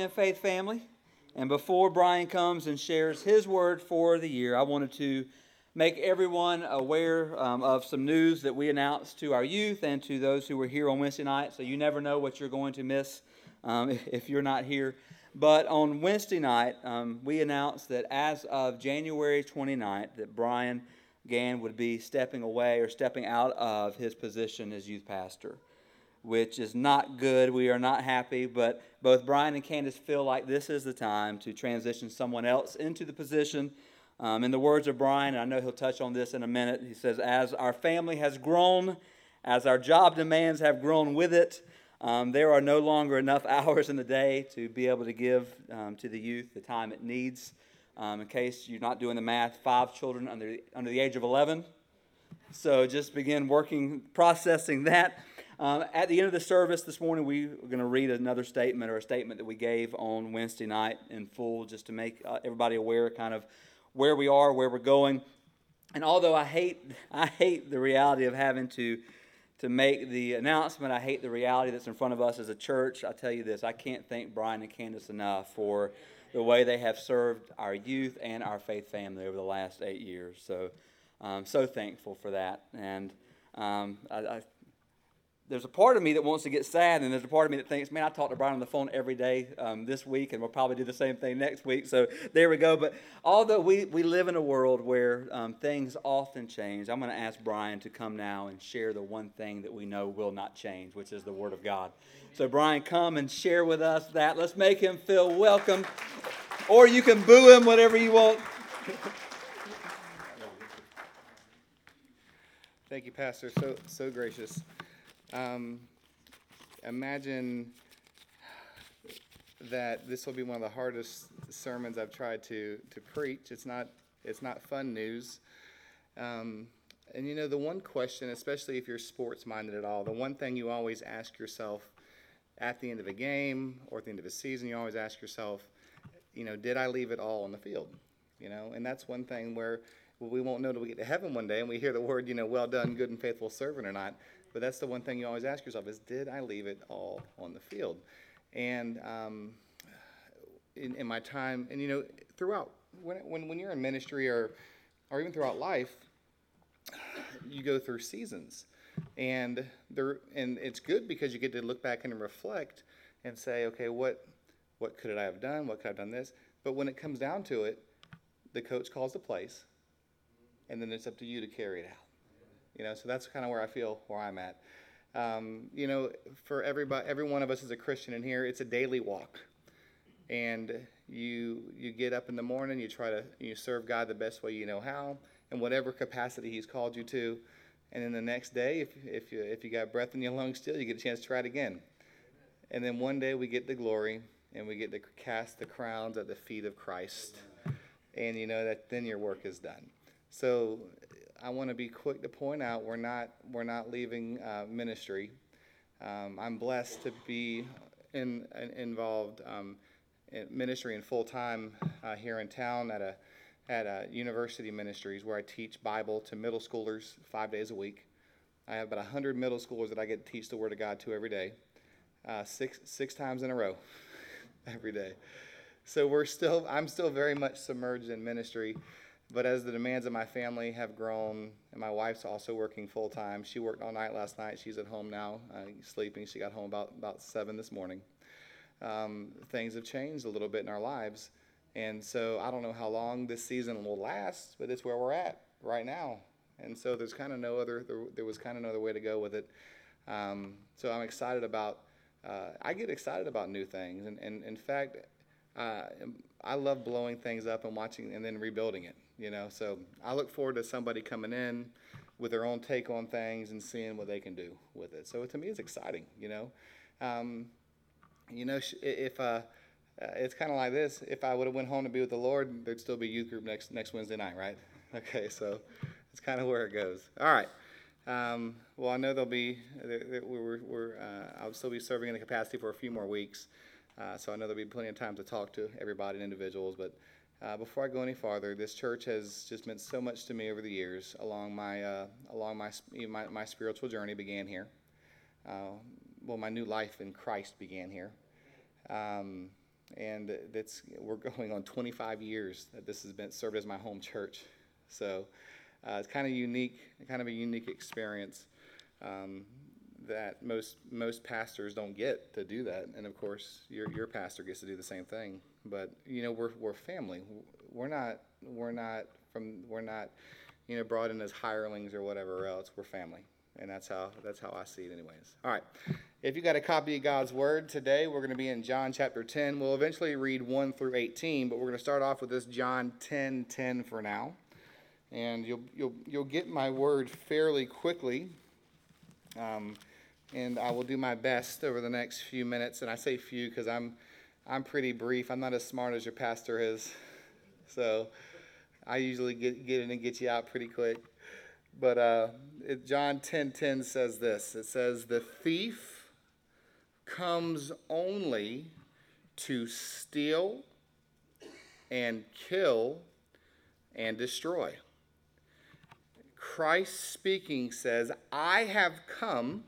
And Faith family, and before Brian comes and shares his word for the year, I wanted to make everyone aware of some news that we announced to our youth and to those who were here on Wednesday night. So you never know what you're going to miss if you're not here. But on Wednesday night, we announced that as of January 29th, that Brian Gann would be stepping away or stepping out of his position as youth pastor, which is not good. We are not happy, but both Brian and Candace feel like this is the time to transition someone else into the position. In the words of Brian, and I know he'll touch on this in a minute, he says, as our family has grown, as our job demands have grown with it, there are no longer enough hours in the day to be able to give to the youth the time it needs. In case you're not doing the math, 5 children under the age of 11. So just begin working, processing that. At the end of the service this morning, we're going to read another statement or a statement that we gave on Wednesday night in full, just to make everybody aware kind of where we are, where we're going. And although I hate the reality of having to make the announcement, I hate the reality that's in front of us as a church. I tell you this, I can't thank Brian and Candace enough for the way they have served our youth and our faith family over the last 8 years. So I'm so thankful for that. And there's a part of me that wants to get sad, and there's a part of me that thinks, man, I talk to Brian on the phone every day this week, and we'll probably do the same thing next week, so there we go. But although we live in a world where things often change, I'm going to ask Brian to come now and share the one thing that we know will not change, which is the Word of God. So Brian, come and share with us that. Let's make him feel welcome, or you can boo him, whatever you want. Thank you, Pastor. So gracious. Imagine that this will be one of the hardest sermons I've tried to preach. It's not fun news. And you know, the one question, especially if you're sports minded at all, the one thing you always ask yourself at the end of a game or at the end of a season, you always ask yourself, you know, did I leave it all on the field? You know, and that's one thing where we won't know till we get to heaven one day and we hear the word, you know, well done, good and faithful servant, or not. But that's the one thing you always ask yourself is, did I leave it all on the field? And in my time, and you know, throughout, when you're in ministry or even throughout life, you go through seasons. And it's good because you get to look back and reflect and say, okay, what could I have done? What could I have done this? But when it comes down to it, the coach calls the plays, and then it's up to you to carry it out. You know, so that's kind of where I feel where I'm at. You know, for every one of us as a Christian in here, it's a daily walk. And you get up in the morning, you serve God the best way you know how, in whatever capacity He's called you to. And then the next day, if you got breath in your lungs still, you get a chance to try it again. And then one day we get the glory, and we get to cast the crowns at the feet of Christ. And you know that then your work is done. So I want to be quick to point out we're not leaving ministry. I'm blessed to be involved in ministry and full time here in town at a University Ministries, where I teach Bible to middle schoolers 5 days a week. I have about 100 middle schoolers that I get to teach the Word of God to every day, six times in a row, every day. So I'm still very much submerged in ministry. But as the demands of my family have grown, and my wife's also working full-time. She worked all night last night. She's at home now, sleeping. She got home about 7 this morning. Things have changed a little bit in our lives. And so I don't know how long this season will last, but it's where we're at right now. And so there was kind of no other way to go with it. So I'm excited about, I get excited about new things. And in fact, I love blowing things up and watching and then rebuilding it. You know, so I look forward to somebody coming in with their own take on things and seeing what they can do with it. So to me, it's exciting. You know, if it's kind of like this, if I would have went home to be with the Lord, there'd still be youth group next Wednesday night, right? Okay, so it's kind of where it goes. All right. Well, I know I'll still be serving in the capacity for a few more weeks. So I know there'll be plenty of time to talk to everybody and individuals, but before I go any farther, this church has just meant so much to me over the years. Along my spiritual journey began here. My new life in Christ began here. and we're going on 25 years that this has been served as my home church. So it's kind of unique, kind of a unique experience that most pastors don't get to do that. And of course, your pastor gets to do the same thing. But you know, we're family. We're not brought in as hirelings or whatever else. We're family. And that's how I see it anyways. All right. If you got a copy of God's Word, today we're going to be in John chapter 10. We'll eventually read 1 through 18, but we're going to start off with this John 10:10 for now. And you'll get my word fairly quickly. And I will do my best over the next few minutes. And I say few because I'm pretty brief. I'm not as smart as your pastor is. So I usually get in and get you out pretty quick. But John 10:10 says this. It says, "The thief comes only to steal and kill and destroy." Christ speaking says, "I have come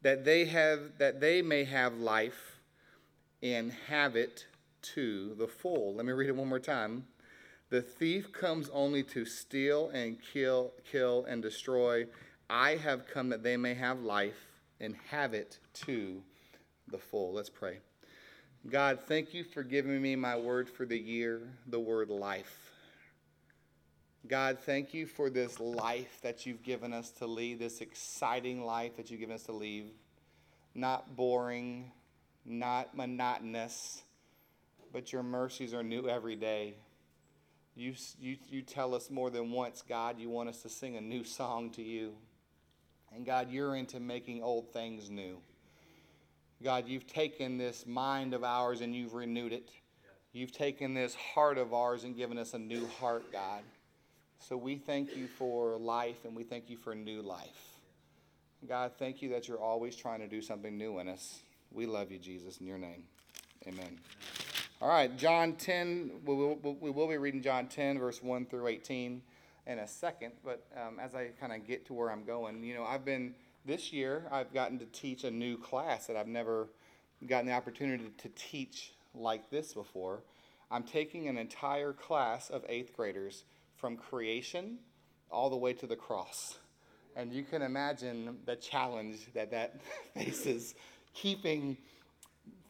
that they may have life and have it to the full." Let me read it one more time. "The thief comes only to steal and kill and destroy. I have come that they may have life and have it to the full." Let's pray. God, thank you for giving me my word for the year, the word life. God, thank you for this life that you've given us to lead, this exciting life that you've given us to lead. Not boring, not monotonous, but your mercies are new every day. You tell us more than once, God, you want us to sing a new song to you. And God, you're into making old things new. God, you've taken this mind of ours and you've renewed it. You've taken this heart of ours and given us a new heart, God. So we thank you for life and we thank you for new life. God, thank you that you're always trying to do something new in us. We love you, Jesus, in your name. Amen. All right, John 10, we will be reading John 10, verse 1 through 18 in a second. But as I kind of get to where I'm going, this year I've gotten to teach a new class that I've never gotten the opportunity to teach like this before. I'm taking an entire class of 8th graders from creation all the way to the cross. And you can imagine the challenge that faces keeping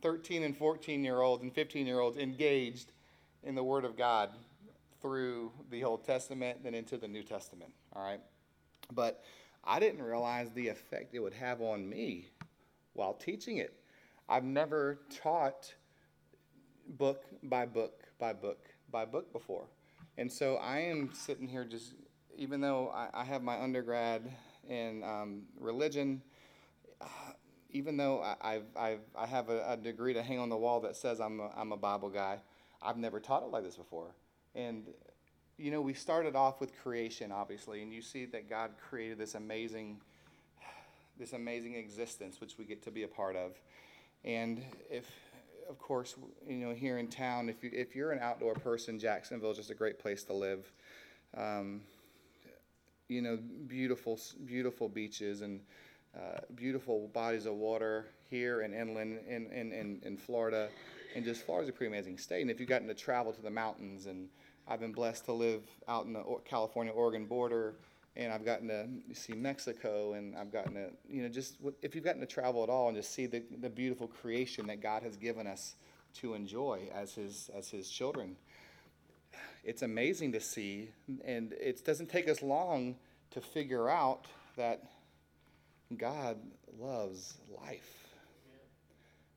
13 and 14-year-olds and 15-year-olds engaged in the Word of God through the Old Testament and into the New Testament, all right? But I didn't realize the effect it would have on me while teaching it. I've never taught book by book by book by book before. And so I am sitting here just, even though I have my undergrad in religion, even though I have a degree to hang on the wall that says I'm a Bible guy, I've never taught it like this before. And, we started off with creation, obviously, and you see that God created this amazing existence, which we get to be a part of. And here in town, if you're an outdoor person, Jacksonville is just a great place to live. Beautiful beaches and beautiful bodies of water here and inland in Florida. And just Florida's a pretty amazing state. And if you've gotten to travel to the mountains, and I've been blessed to live out in the California-Oregon border, and I've gotten to see Mexico, and I've gotten to, if you've gotten to travel at all and just see the beautiful creation that God has given us to enjoy as his children. It's amazing to see, and it doesn't take us long to figure out that God loves life.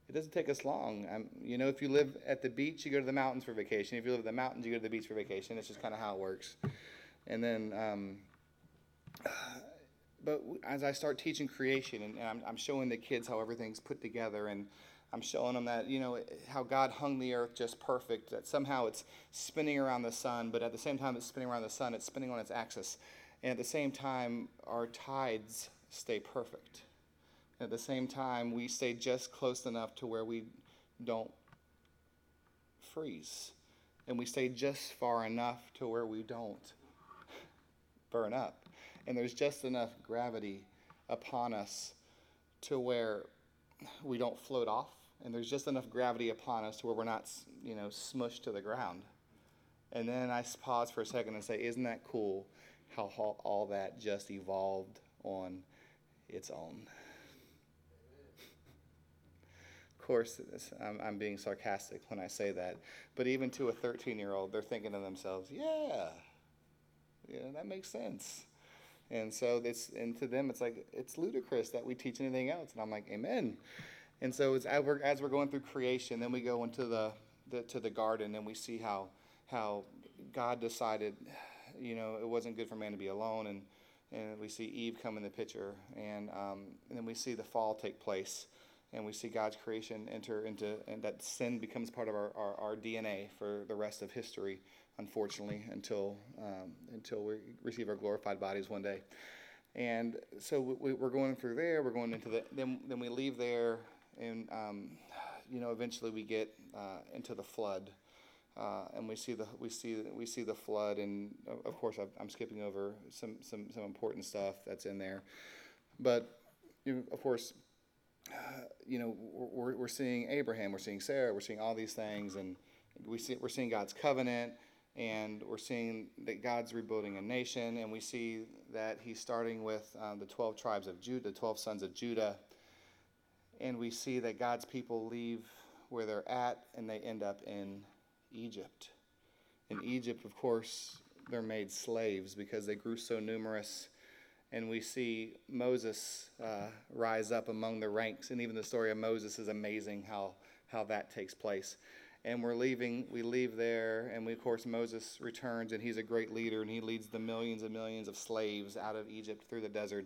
It doesn't take us long. If you live at the beach, you go to the mountains for vacation. If you live at the mountains, you go to the beach for vacation. It's just kind of how it works. And then, but as I start teaching creation, and I'm showing the kids how everything's put together, and I'm showing them that, how God hung the earth just perfect, that somehow it's spinning around the sun, but at the same time it's spinning around the sun, it's spinning on its axis. And at the same time, our tides stay perfect. And at the same time, we stay just close enough to where we don't freeze. And we stay just far enough to where we don't burn up. And there's just enough gravity upon us to where we don't float off and there's just enough gravity upon us to where we're not, smushed to the ground. And then I pause for a second and say, isn't that cool how all that just evolved on its own? Of course, I'm being sarcastic when I say that, but even to a 13-year-old, they're thinking to themselves, yeah, that makes sense. And so and to them, it's like, it's ludicrous that we teach anything else. And I'm like, amen. And so as we're going through creation, then we go into the garden, and we see how God decided, it wasn't good for man to be alone, and we see Eve come in the picture, and then we see the fall take place. And we see God's creation enter into, and that sin becomes part of our DNA for the rest of history, unfortunately, until we receive our glorified bodies one day. And so we're going through there. We're going into then we leave there, and eventually we get into the flood, and we see the flood. And of course, I'm skipping over some important stuff that's in there, but of course. We're seeing Abraham, we're seeing Sarah, we're seeing all these things, and we're seeing God's covenant, and we're seeing that God's rebuilding a nation, and we see that He's starting with the 12 tribes of Judah, the 12 sons of Judah, and we see that God's people leave where they're at, and they end up in Egypt. In Egypt, of course, they're made slaves because they grew so numerous. And we see Moses rise up among the ranks. And even the story of Moses is amazing how that takes place. And we leave there. And of course, Moses returns, and he's a great leader. And he leads the millions and millions of slaves out of Egypt through the desert.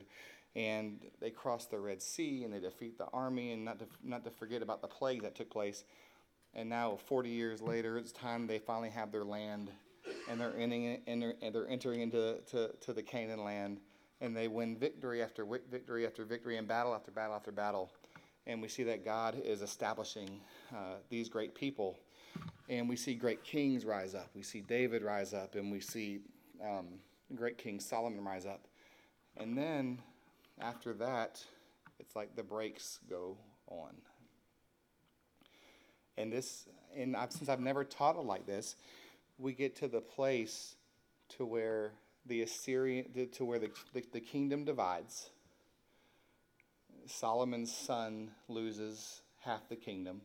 And they cross the Red Sea, and they defeat the army. And not to forget about the plague that took place. And now 40 years later, it's time they finally have their land. And they're entering into the Canaan land. And they win victory after victory after victory, and battle after battle after battle. And we see that God is establishing these great people. And we see great kings rise up. We see David rise up, and we see great King Solomon rise up. And then after that, it's like the brakes go on. Since I've never taught it like this, we get to the place to where the Assyrian, to where the kingdom divides. Solomon's son loses half the kingdom.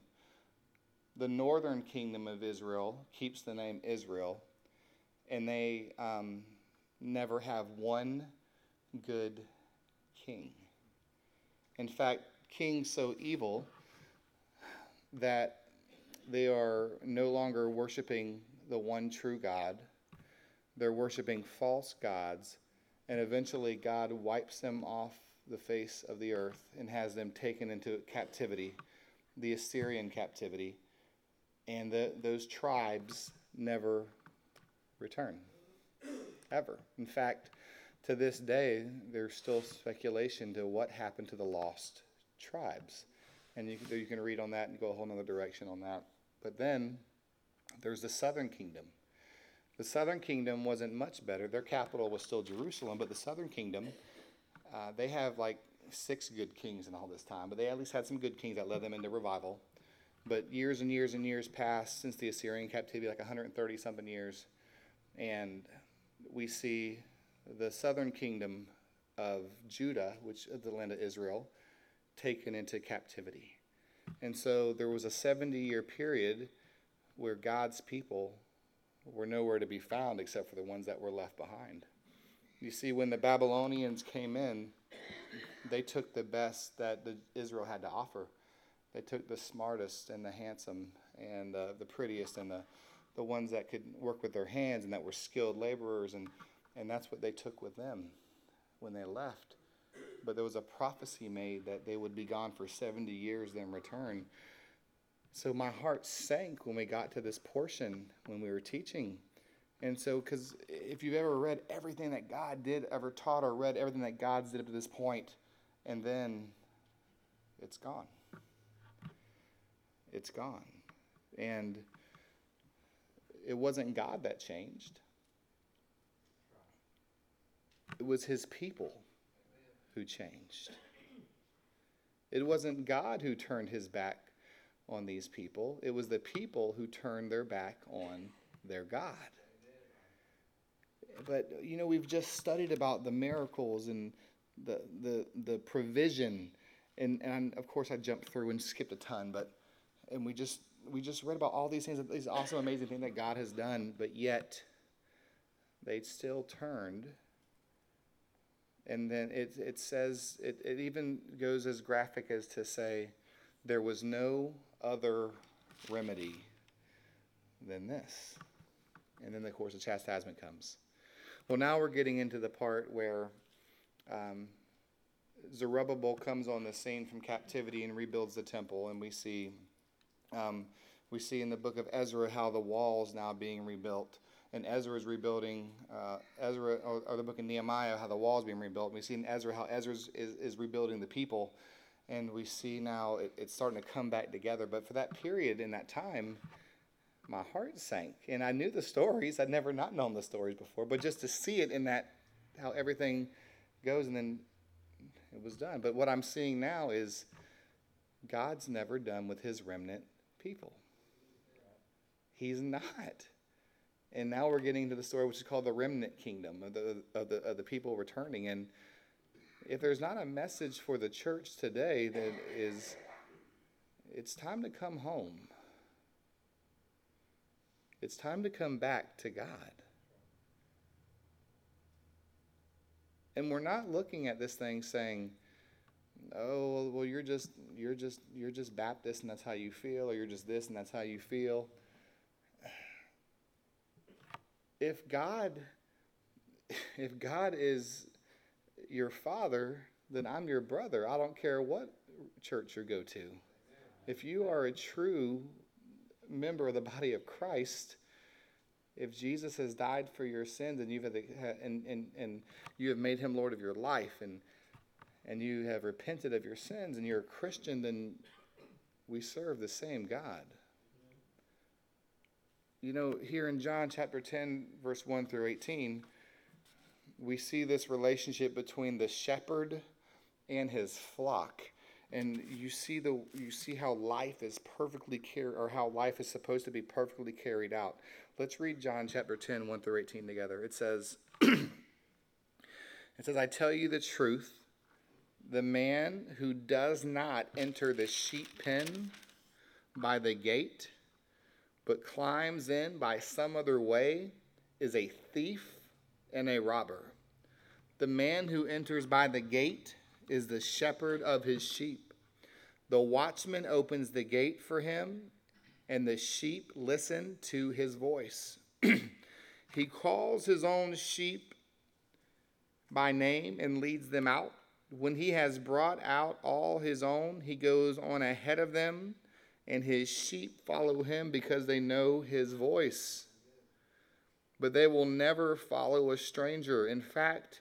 The northern kingdom of Israel keeps the name Israel, and they never have one good king. In fact, kings so evil that they are no longer worshiping the one true God. They're worshiping false gods, and eventually God wipes them off the face of the earth and has them taken into captivity, the Assyrian captivity, and those tribes never return, ever. In fact, to this day, there's still speculation to what happened to the lost tribes, and you can read on that and go a whole other direction on that. But then there's the southern kingdom. The southern kingdom wasn't much better. Their capital was still Jerusalem, but the southern kingdom, they have like 6 good kings in all this time, but they at least had some good kings that led them into revival. But years and years and years passed since the Assyrian captivity, like 130-something years, and we see the southern kingdom of Judah, which is the land of Israel, taken into captivity. And so there was a 70-year period where God's people were nowhere to be found except for the ones that were left behind. You see, when the Babylonians came in, they took the best that Israel had to offer. They took the smartest and the handsome and the prettiest and the ones that could work with their hands and that were skilled laborers, and that's what they took with them when they left. But there was a prophecy made that they would be gone for 70 years, then return. So my heart sank when we got to this portion when we were teaching. And so, because if you've ever read everything that God did, ever taught or read everything that God did up to this point, and then it's gone. It's gone. And it wasn't God that changed. It was His people who changed. It wasn't God who turned His back on these people. It was the people who turned their back on their God. But, you know, we've just studied about the miracles and the provision. And of course, I jumped through and skipped a ton, but and we just read about all these things, these awesome, amazing things that God has done, but yet they still turned. And then it says, it even goes as graphic as to say, there was no other remedy than this. And then, of course, the chastisement comes. Well, now we're getting into the part where Zerubbabel comes on the scene from captivity and rebuilds the temple. And we see in the book of Ezra how the wall's now being rebuilt. And Ezra is rebuilding, or the book of Nehemiah, how the wall's being rebuilt. We see in Ezra how Ezra is rebuilding the people. And we see now it's starting to come back together. But for that period in that time, my heart sank. And I knew the stories. I'd never not known the stories before. But just to see it in that, how everything goes, and then it was done. But what I'm seeing now is God's never done with his remnant people. He's not. And now we're getting into the story, which is called the remnant kingdom, of the people returning. And if there's not a message for the church today, that is, it's time to come home. It's time to come back to God. And we're not looking at this thing saying, "Oh, well, you're just Baptist and that's how you feel, or you're just this and that's how you feel." If God is your father, then I'm your brother. I don't care what church you go to. If you are a true member of the body of Christ, if Jesus has died for your sins and you have made him Lord of your life and you have repented of your sins and you're a Christian, then we serve the same God. You know, here in John chapter 10, verse 1 through 18, we see this relationship between the shepherd and his flock. And you see how life is supposed to be perfectly carried out. Let's read John chapter 10, 1 through 18 together. It says, "I tell you the truth, the man who does not enter the sheep pen by the gate, but climbs in by some other way, is a thief and a robber. The man who enters by the gate is the shepherd of his sheep. The watchman opens the gate for him, and the sheep listen to his voice. He calls his own sheep by name and leads them out. When he has brought out all his own, he goes on ahead of them, and his sheep follow him because they know his voice. But they will never follow a stranger. In fact,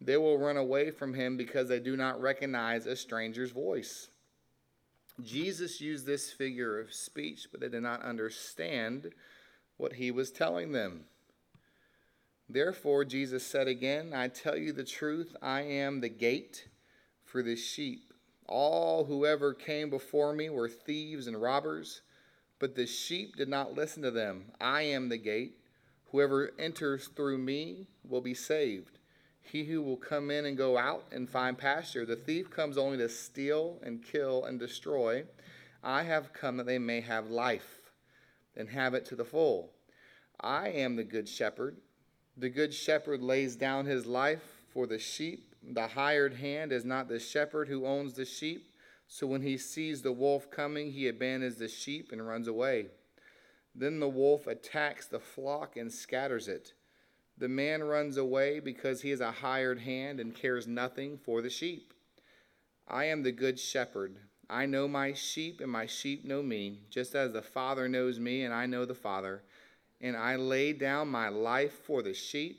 they will run away from him because they do not recognize a stranger's voice." Jesus used this figure of speech, but they did not understand what he was telling them. Therefore, Jesus said again, "I tell you the truth, I am the gate for the sheep. All whoever came before me were thieves and robbers, but the sheep did not listen to them. I am the gate. Whoever enters through me will be saved. He who will come in and go out and find pasture. The thief comes only to steal and kill and destroy. I have come that they may have life and have it to the full. I am the good shepherd. The good shepherd lays down his life for the sheep. The hired hand is not the shepherd who owns the sheep. So when he sees the wolf coming, he abandons the sheep and runs away. Then the wolf attacks the flock and scatters it. The man runs away because he is a hired hand and cares nothing for the sheep. I am the good shepherd. I know my sheep, and my sheep know me, just as the Father knows me, and I know the Father. And I lay down my life for the sheep.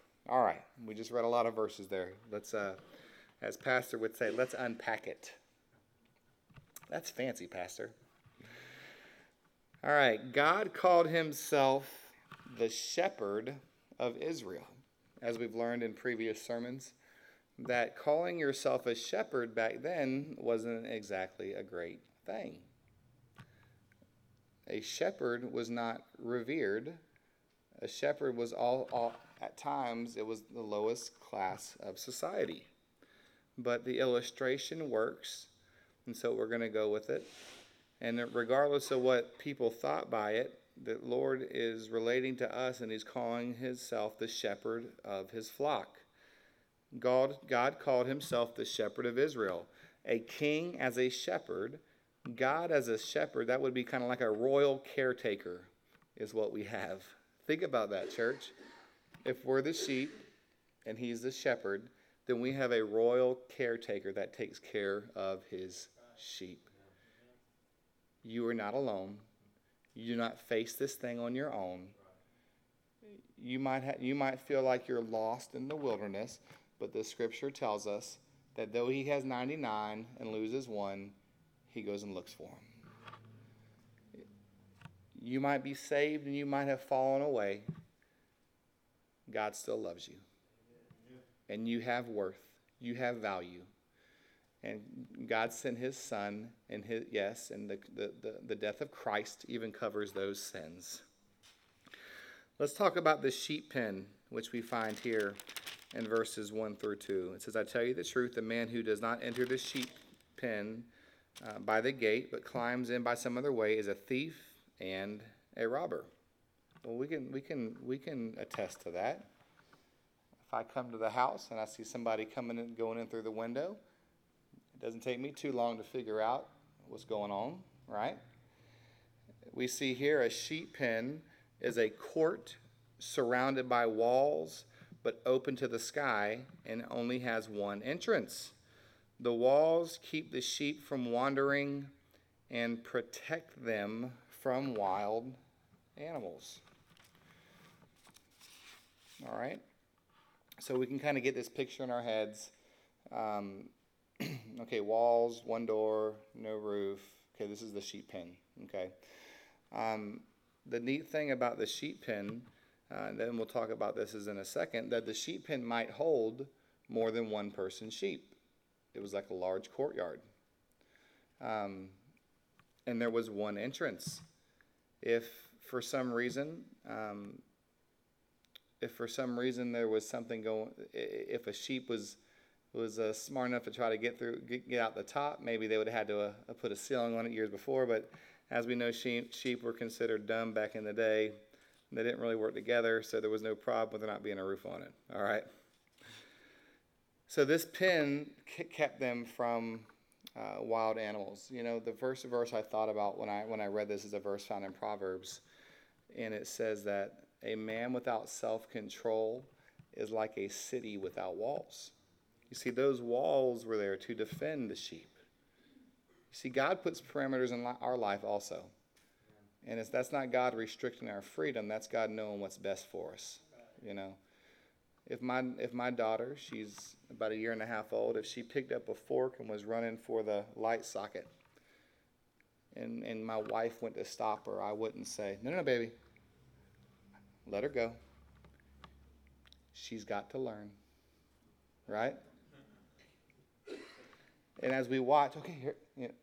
All right, we just read a lot of verses there. Let's, as Pastor would say, let's unpack it. That's fancy, Pastor. All right, God called himself the shepherd of Israel. As we've learned in previous sermons, that calling yourself a shepherd back then wasn't exactly a great thing. A shepherd was not revered. A shepherd was at times, it was the lowest class of society. But the illustration works, and so we're going to go with it. And regardless of what people thought by it, the Lord is relating to us, and he's calling himself the shepherd of his flock. God called himself the shepherd of Israel. A king as a shepherd, God as a shepherd, that would be kind of like a royal caretaker is what we have. Think about that, church. If we're the sheep and he's the shepherd, then we have a royal caretaker that takes care of his sheep. You are not alone. You do not face this thing on your own. You might feel like you're lost in the wilderness, but the scripture tells us that though he has 99 and loses one, he goes and looks for him. You might be saved and you might have fallen away. God still loves you. And you have worth. You have value. And God sent his son, and the death of Christ even covers those sins. Let's talk about the sheep pen, which we find here in verses 1 through 2. It says, I tell you the truth, the man who does not enter the sheep pen by the gate, but climbs in by some other way, is a thief and a robber. Well, we can attest to that. If I come to the house and I see somebody coming and going in through the window, doesn't take me too long to figure out what's going on, right? We see here a sheep pen is a court surrounded by walls but open to the sky and only has one entrance. The walls keep the sheep from wandering and protect them from wild animals. All right? So we can kind of get this picture in our heads. Okay, walls, one door, no roof. Okay, this is the sheep pen. Okay. The neat thing about the sheep pen, and then we'll talk about this in a second, that the sheep pen might hold more than one person's sheep. It was like a large courtyard. And there was one entrance. If for some reason there was something going, if a sheep was smart enough to try to get out the top. Maybe they would have had to put a ceiling on it years before, but as we know, sheep were considered dumb back in the day. They didn't really work together, so there was no problem with there not being a roof on it. All right. So this pen kept them from wild animals. You know, the first verse I thought about when I read this is a verse found in Proverbs, and it says that a man without self-control is like a city without walls. You see, those walls were there to defend the sheep. You see, God puts parameters in our life also. And that's not God restricting our freedom. That's God knowing what's best for us. You know, if my daughter, she's about a year and a half old, if she picked up a fork and was running for the light socket and my wife went to stop her, I wouldn't say, no, baby, let her go. She's got to learn, right? And as we watch, okay, here, you know,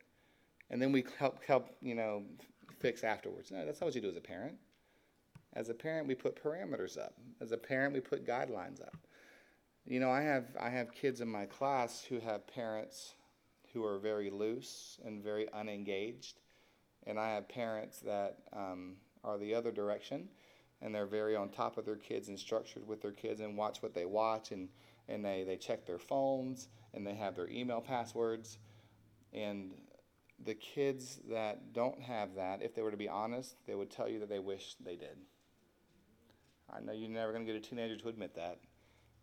and then we help you know, fix afterwards. No, that's not what you do as a parent. As a parent, we put parameters up. As a parent, we put guidelines up. You know, I have kids in my class who have parents who are very loose and very unengaged, and I have parents that are the other direction, and they're very on top of their kids and structured with their kids and watch what they watch and they check their phones. And they have their email passwords. And the kids that don't have that, if they were to be honest, they would tell you that they wish they did. I know you're never going to get a teenager to admit that,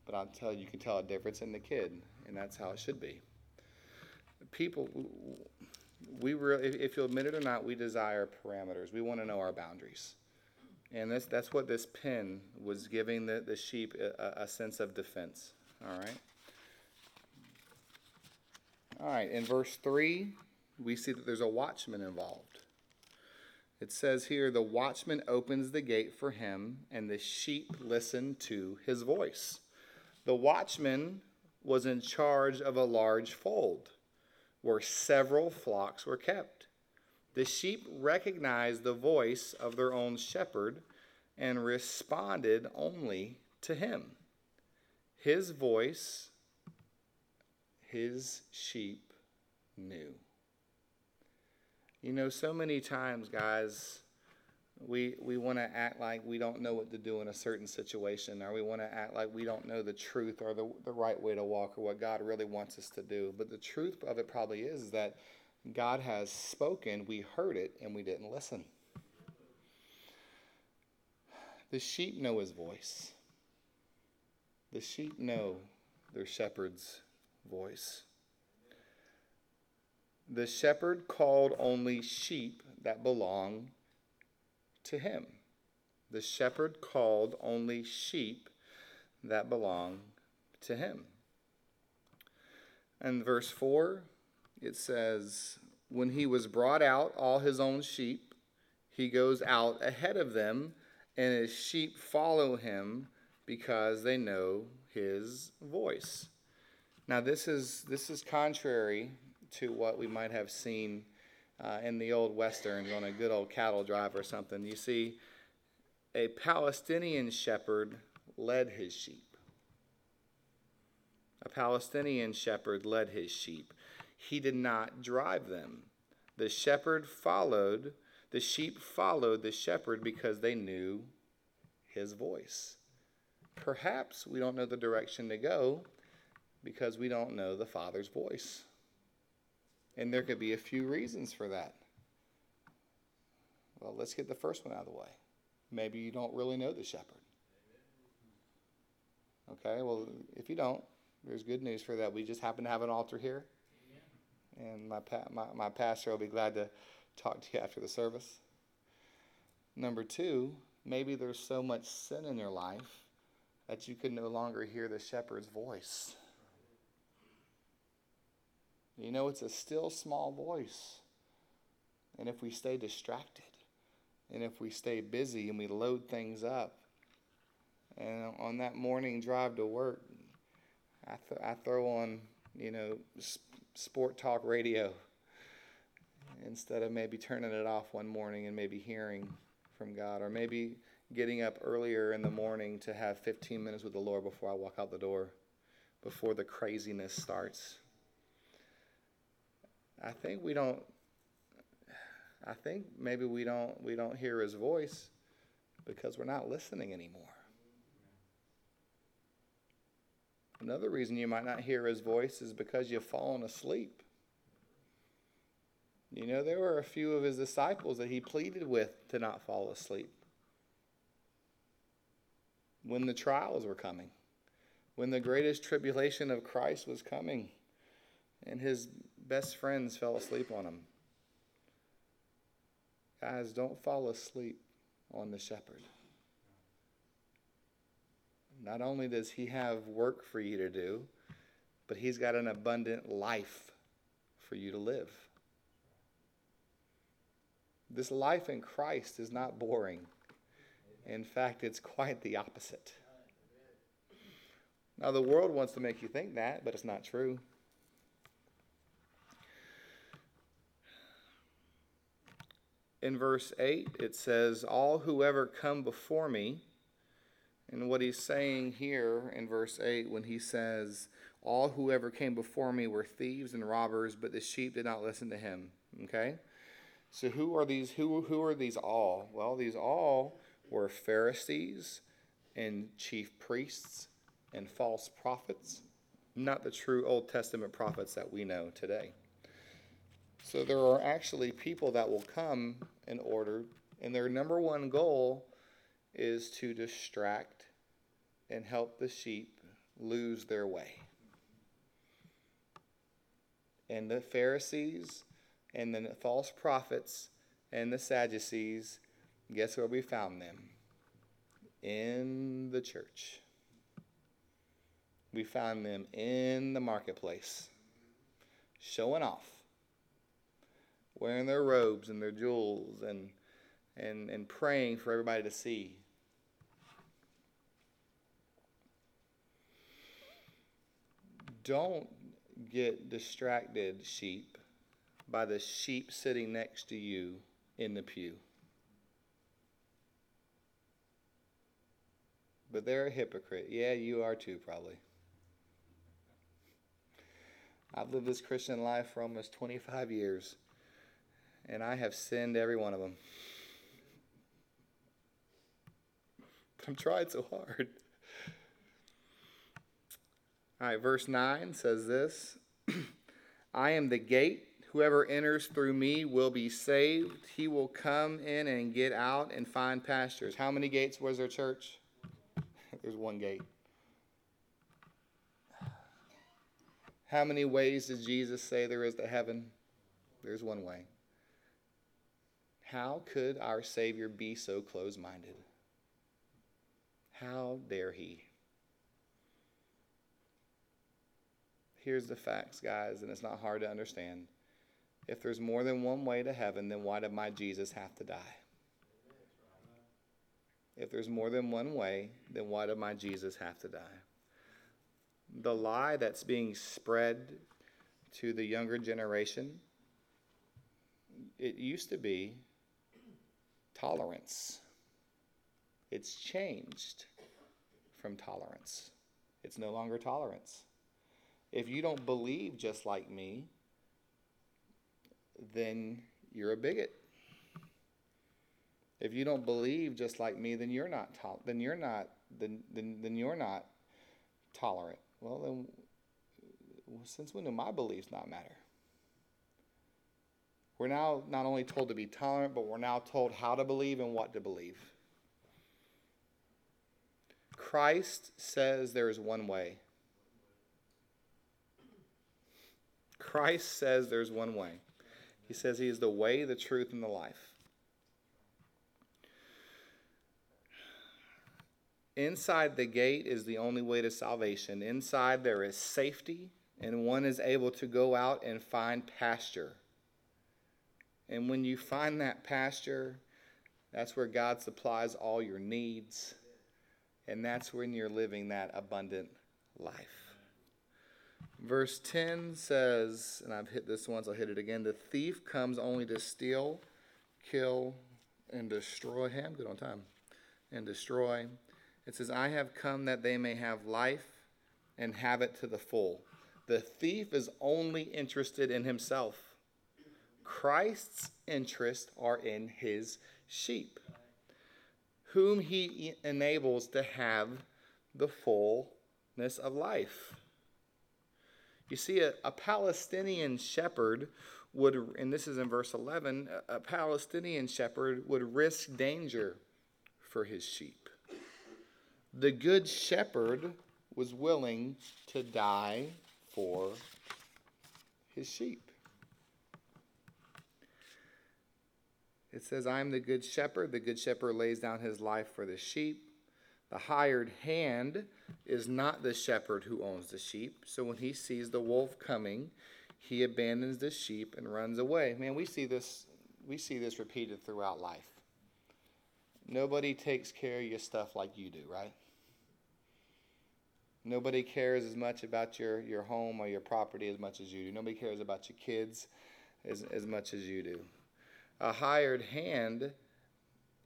but I'll tell you, you can tell a difference in the kid, and that's how it should be. People, we if you'll admit it or not, we desire parameters. We want to know our boundaries. And that's what this pen was giving the sheep, a sense of defense. All right? All right, in verse 3, we see that there's a watchman involved. It says here, the watchman opens the gate for him, and the sheep listen to his voice. The watchman was in charge of a large fold where several flocks were kept. The sheep recognized the voice of their own shepherd and responded only to him. His voice, his sheep knew. You know, so many times, guys, we want to act like we don't know what to do in a certain situation, or we want to act like we don't know the truth or the right way to walk or what God really wants us to do. But the truth of it probably is that God has spoken, we heard it, and we didn't listen. The sheep know his voice. The sheep know their shepherd's voice. The shepherd called only sheep that belong to him. The shepherd called only sheep that belong to him. And verse 4, it says, when he was brought out, all his own sheep, he goes out ahead of them, and his sheep follow him because they know his voice. Now, this is contrary to what we might have seen in the old westerns on a good old cattle drive or something. You see, a Palestinian shepherd led his sheep. A Palestinian shepherd led his sheep. He did not drive them. The shepherd followed, the sheep followed the shepherd because they knew his voice. Perhaps we don't know the direction to go because we don't know the Father's voice. And there could be a few reasons for that. Well, let's get the first one out of the way. Maybe you don't really know the shepherd. Okay, well, if you don't, there's good news for that. We just happen to have an altar here. And my pastor will be glad to talk to you after the service. Number 2, maybe there's so much sin in your life that you can no longer hear the shepherd's voice. You know, it's a still small voice. And if we stay distracted, and if we stay busy and we load things up, and on that morning drive to work, I throw on, you know, sport talk radio instead of maybe turning it off one morning and maybe hearing from God, or maybe getting up earlier in the morning to have 15 minutes with the Lord before I walk out the door, before the craziness starts. I think maybe we don't hear his voice because we're not listening anymore. Another reason you might not hear his voice is because you've fallen asleep. You know, there were a few of his disciples that he pleaded with to not fall asleep when the trials were coming, when the greatest tribulation of Christ was coming, and his best friends fell asleep on him. Guys, don't fall asleep on the shepherd. Not only does he have work for you to do, but he's got an abundant life for you to live. This life in Christ is not boring. In fact, it's quite the opposite. Now, the world wants to make you think that, but it's not true. In verse 8, it says, all whoever come before me. And what he's saying here in verse 8 when he says, all whoever came before me were thieves and robbers, but the sheep did not listen to him. Okay? So who are these? Who are these all? Well, these all were Pharisees and chief priests and false prophets, not the true Old Testament prophets that we know today. So there are actually people that will come in order, and their number one goal is to distract and help the sheep lose their way. And the Pharisees and the false prophets and the Sadducees, guess where we found them? In the church. We found them in the marketplace, showing off, wearing their robes and their jewels and praying for everybody to see. Don't get distracted, sheep, by the sheep sitting next to you in the pew. But they're a hypocrite. Yeah, you are too, probably. I've lived this Christian life for almost 25 years, and I have sinned every one of them. I'm trying so hard. All right, verse 9 says this. I am the gate. Whoever enters through me will be saved. He will come in and get out and find pastures. How many gates was there, church? There's one gate. How many ways does Jesus say there is to heaven? There's one way. How could our Savior be so close-minded? How dare he? Here's the facts, guys, and it's not hard to understand. If there's more than one way to heaven, then why did my Jesus have to die? If there's more than one way, then why did my Jesus have to die? The lie that's being spread to the younger generation, it used to be tolerance. It's changed from tolerance. It's no longer tolerance. If you don't believe just like me, then you're a bigot. If you don't believe just like me, then you're not you're not tolerant. Well, then, since when do my beliefs not matter? We're now not only told to be tolerant, but we're now told how to believe and what to believe. Christ says there is one way. Christ says there's one way. He says he is the way, the truth, and the life. Inside the gate is the only way to salvation. Inside there is safety, and one is able to go out and find pasture. And when you find that pasture, that's where God supplies all your needs. And that's when you're living that abundant life. Verse 10 says, and I've hit this once, I'll hit it again. The thief comes only to steal, kill, and destroy him. Good on time. And destroy. It says, I have come that they may have life and have it to the full. The thief is only interested in himself. Christ's interests are in his sheep, whom he enables to have the fullness of life. You see, a Palestinian shepherd would, and this is in verse 11, a Palestinian shepherd would risk danger for his sheep. The good shepherd was willing to die for his sheep. It says, I am the good shepherd. The good shepherd lays down his life for the sheep. The hired hand is not the shepherd who owns the sheep. So when he sees the wolf coming, he abandons the sheep and runs away. Man, we see this repeated throughout life. Nobody takes care of your stuff like you do, right? Nobody cares as much about your home or your property as much as you do. Nobody cares about your kids as much as you do. A hired hand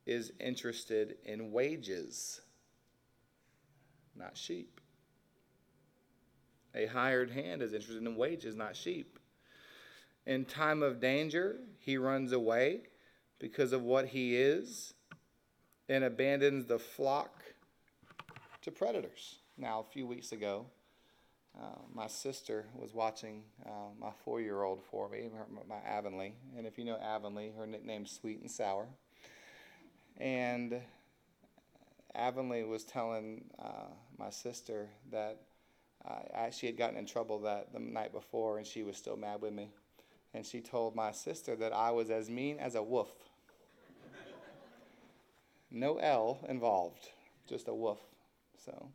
is interested in wages, not sheep. A hired hand is interested in wages, not sheep. In time of danger, he runs away because of what he is and abandons the flock to predators. Now, a few weeks ago, my sister was watching my 4-year-old for me, my Avonlea. And if you know Avonlea, her nickname's Sweet and Sour. And Avonlea was telling my sister that she had gotten in trouble the night before, and she was still mad with me. and she told my sister that I was as mean as a wolf. No L involved, just a wolf. So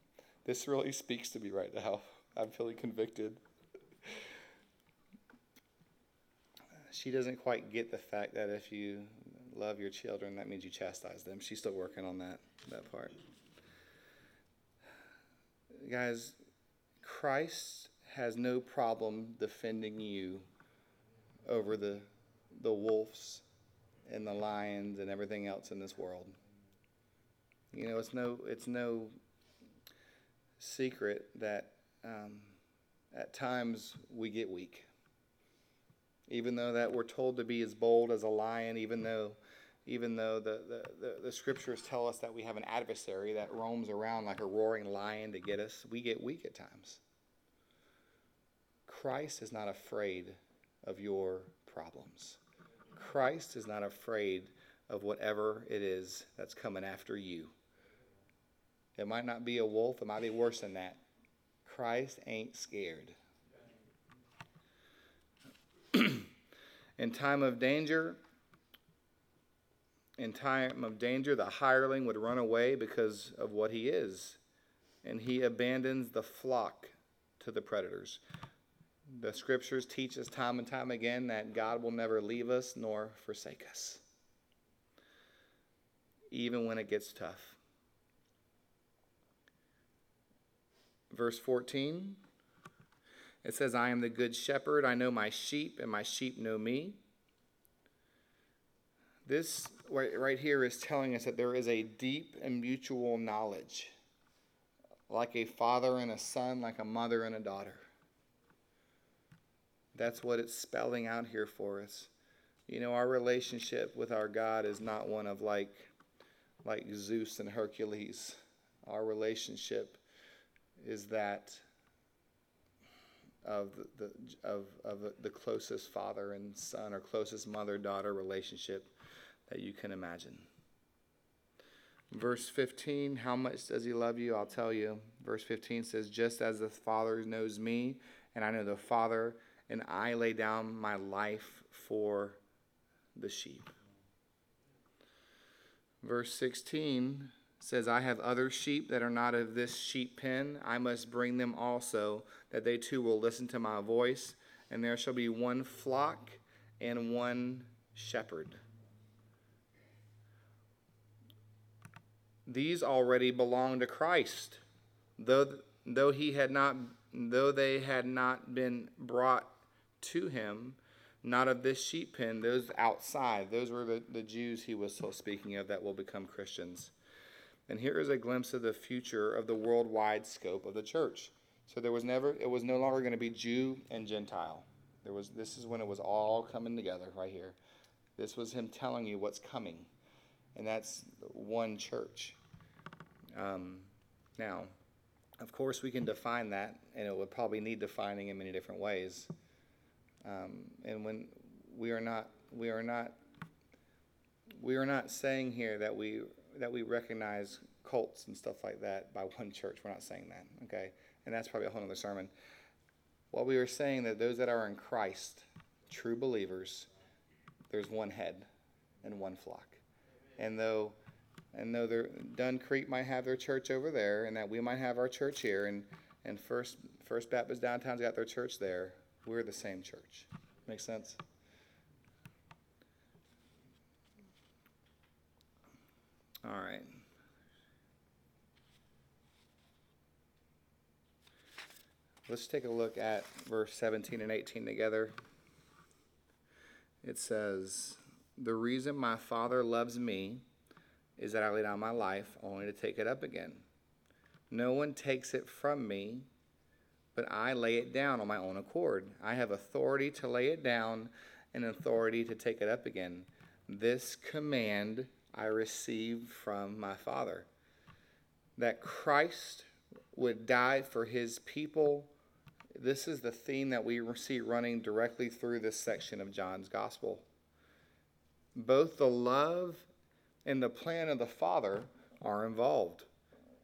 this really speaks to me right now. I'm feeling convicted. She doesn't quite get the fact that if you love your children, that means you chastise them. She's still working on that part. Guys, Christ has no problem defending you over the wolves and the lions and everything else in this world. You know, it's no secret that at times we get weak. Even though that we're told to be as bold as a lion, even though the scriptures tell us that we have an adversary that roams around like a roaring lion to get us, we get weak at times. Christ is not afraid of your problems. Christ is not afraid of whatever it is that's coming after you. It might not be a wolf, it might be worse than that. Christ ain't scared. In time of danger, the hireling would run away because of what he is, and he abandons the flock to the predators. The scriptures teach us time and time again that God will never leave us nor forsake us, even when it gets tough. Verse 14, it says, I am the good shepherd. I know my sheep, and my sheep know me. This right here is telling us that there is a deep and mutual knowledge, like a father and a son, like a mother and a daughter. That's what it's spelling out here for us. You know, our relationship with our God is not one of like Zeus and Hercules. Our relationship is that of the closest father and son, or closest mother-daughter relationship that you can imagine. Verse 15, how much does he love you? I'll tell you. Verse 15 says, just as the Father knows me, and I know the Father, and I lay down my life for the sheep. Verse 16 says, I have other sheep that are not of this sheep pen. I must bring them also, that they too will listen to my voice, and there shall be one flock and one shepherd. These already belong to Christ, though they had not been brought to him, not of this sheep pen, those outside. Those were the Jews he was still speaking of that will become Christians. And here is a glimpse of the future of the worldwide scope of the church. So it was no longer going to be Jew and Gentile. This is when it was all coming together right here. This was him telling you what's coming, and that's one church. Now, of course, we can define that, and it would probably need defining in many different ways. And when we are not saying here that we recognize cults and stuff like that by one church. We're not saying that, okay? And that's probably a whole other sermon. What we were saying, that those that are in Christ, true believers, there's one head and one flock. And though Dunn Creek might have their church over there, and that we might have our church here, and First Baptist Downtown's got their church there, we're the same church. Make sense? All right. Let's take a look at verse 17 and 18 together. It says, the reason my Father loves me is that I lay down my life only to take it up again. No one takes it from me, but I lay it down on my own accord. I have authority to lay it down and authority to take it up again. This command I received from my Father, that Christ would die for his people. This is the theme that we see running directly through this section of John's gospel. Both the love and the plan of the Father are involved,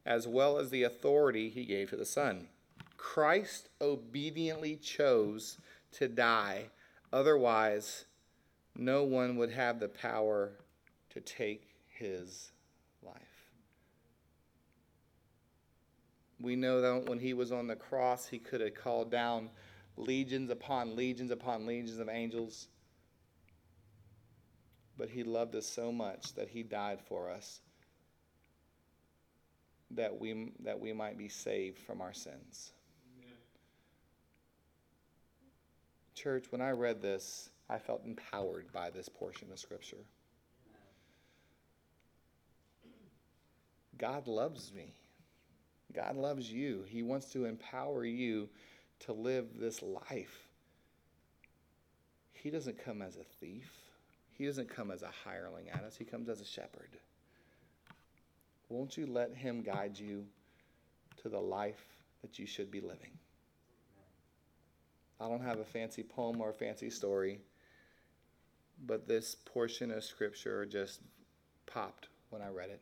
as well as the authority he gave to the Son. Christ obediently chose to die Otherwise, no one would have the power to take his life. We know that when he was on the cross, he could have called down legions upon legions upon legions of angels. But he loved us so much that he died for us, that we might be saved from our sins. Amen. Church, when I read this, I felt empowered by this portion of Scripture. God loves me. God loves you. He wants to empower you to live this life. He doesn't come as a thief. He doesn't come as a hireling at us. He comes as a shepherd. Won't you let him guide you to the life that you should be living? I don't have a fancy poem or a fancy story, but this portion of Scripture just popped when I read it.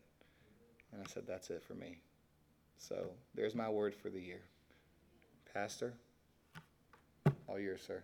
And I said, that's it for me. So there's my word for the year. Pastor, all yours, sir.